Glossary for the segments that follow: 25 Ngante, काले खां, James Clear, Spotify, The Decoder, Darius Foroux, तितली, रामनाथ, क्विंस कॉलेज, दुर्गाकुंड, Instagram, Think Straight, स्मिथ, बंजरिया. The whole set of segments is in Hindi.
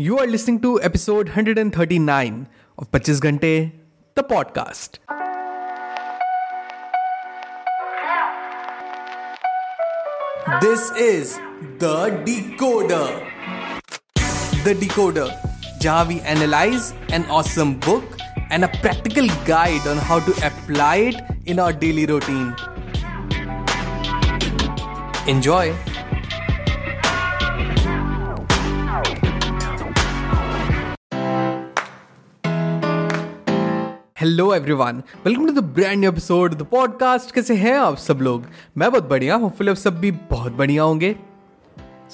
You are listening to episode 139 of 25 Ngante, the podcast. This is The Decoder. The Decoder, जहाँ we analyze an awesome book and a practical guide on how to apply it in our daily routine. Enjoy! Hello everyone, welcome to the brand new episode the podcast. कैसे हैं आप सब लोग? मैं बहुत बढ़िया, होपफुली आप सब भी बहुत बढ़िया होंगे।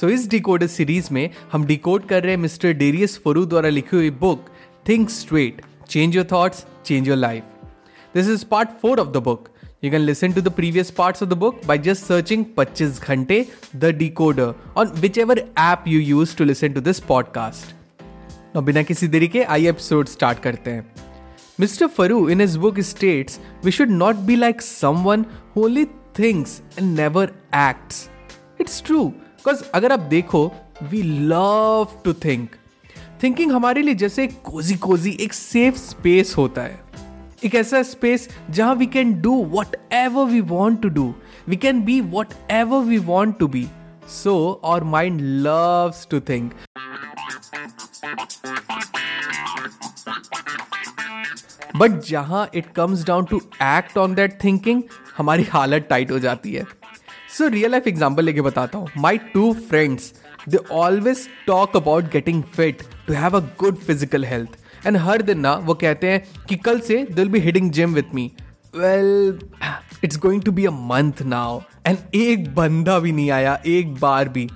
सो इस डिकोडर सीरीज में हम डिकोड कर रहे हैं मिस्टर डेरियस फोरू द्वारा लिखी हुई book think straight, change your thoughts, change your life. This is part 4 of the book. You can listen to the previous parts of the book by just searching 25 Ghante the decoder on whichever app you use to listen to this podcast. और बिना किसी देरी के आइए एपिसोड स्टार्ट करते हैं। Mr. Foroux in his book states, we should not be like someone who only thinks and never acts. It's true, because अगर आप देखो, we love to think. Thinking हमारे लिए जैसे एक कोजी एक सेफ स्पेस होता है, एक ऐसा स्पेस जहाँ we can do whatever we want to do, we can be whatever we want to be. So our mind loves to think. But जहाँ it comes down to act on that thinking, हमारी हालत टाइट हो जाती है। सो रियल लाइफ एग्जाम्पल लेके बताता हूँ। My 2 friends, they always talk about getting fit to have a good physical health, and हर दिन ना वो कहते हैं कि कल से they will be hitting gym with me. Well, it's going to be a month now, and एक बंदा भी नहीं आया, एक बार भी।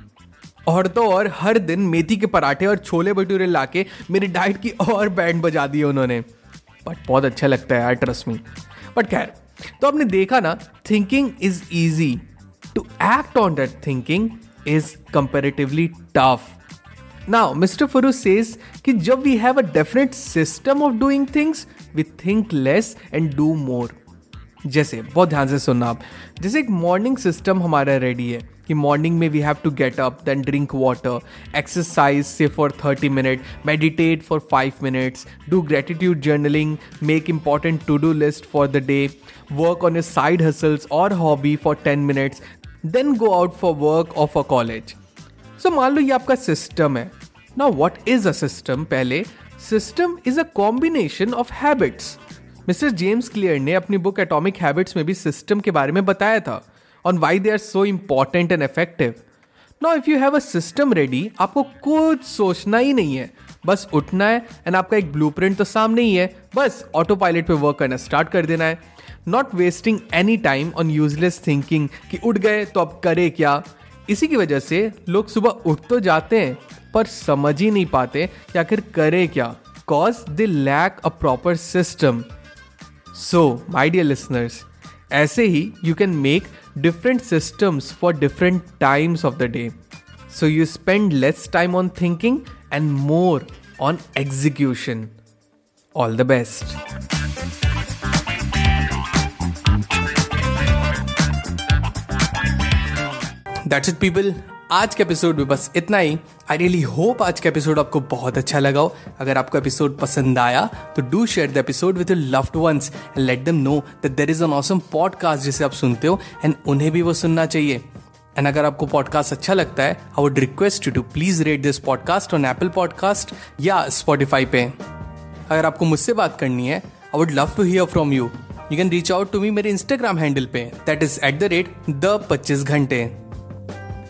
और तो और हर दिन मेथी के पराठे और छोले भटूरे लाके मेरी डाइट की और बैंड बजा दी उन्होंने। बट बहुत अच्छा लगता है यार, ट्रस्ट मी। बट खैर, तो आपने देखा ना, thinking is easy, to act on that thinking is comparatively tough. Now mister Foroux says कि जब we have a definite system of doing things, we think less and do more. जैसे, बहुत ध्यान से सुनना आप, जैसे एक मॉर्निंग सिस्टम हमारा रेडी है कि मॉर्निंग में we have to get up, then drink water, exercise से for 30 minute, meditate for 5 minutes, do gratitude journaling, make important to do list for the day, work on your side hustles और hobby for 10 minutes, then go out for work और फॉर कॉलेज। सो मान लो ये आपका सिस्टम है। Now what is a system? पहले, system is a combination of habits. Mister James Clear ने अपनी बुक एटॉमिक हैबिट्स में भी सिस्टम के बारे में बताया था, on why they are so important and effective. Now if you have a system ready, आपको कुछ सोचना ही नहीं है, बस उठना है, एंड आपका एक ब्लूप्रिंट तो सामने ही है, बस ऑटो पायलट पे वर्क करना स्टार्ट कर देना है। Not wasting any time on useless thinking कि उठ गए तो अब करे क्या। इसी की वजह से लोग सुबह उठ तो जाते हैं, पर समझ ही नहीं पाते कि आखिर करे क्या, cause they lack a proper system. So, my dear listeners, ऐसे ही you can make different systems for different times of the day. So you spend less time on thinking and more on execution. All the best. That's it people. आज के एपिसोड में बस इतना ही। आई रियली होप आज का एपिसोड आपको बहुत अच्छा लगा हो। अगर आपको एपिसोड पसंद आया तो do share the episode with your loved ones and let them know that there is an awesome podcast जिसे आप सुनते हो, एंड उन्हें भी वो सुनना चाहिए। एंड अगर आपको पॉडकास्ट अच्छा लगता है, I would request you to please rate this podcast on Apple podcast या स्पॉटिफाई पे। अगर आपको मुझसे बात करनी है, I would love to hear from you. You can reach out to me मेरे इंस्टाग्राम हैंडल पे, दैट इज @the25घंटे।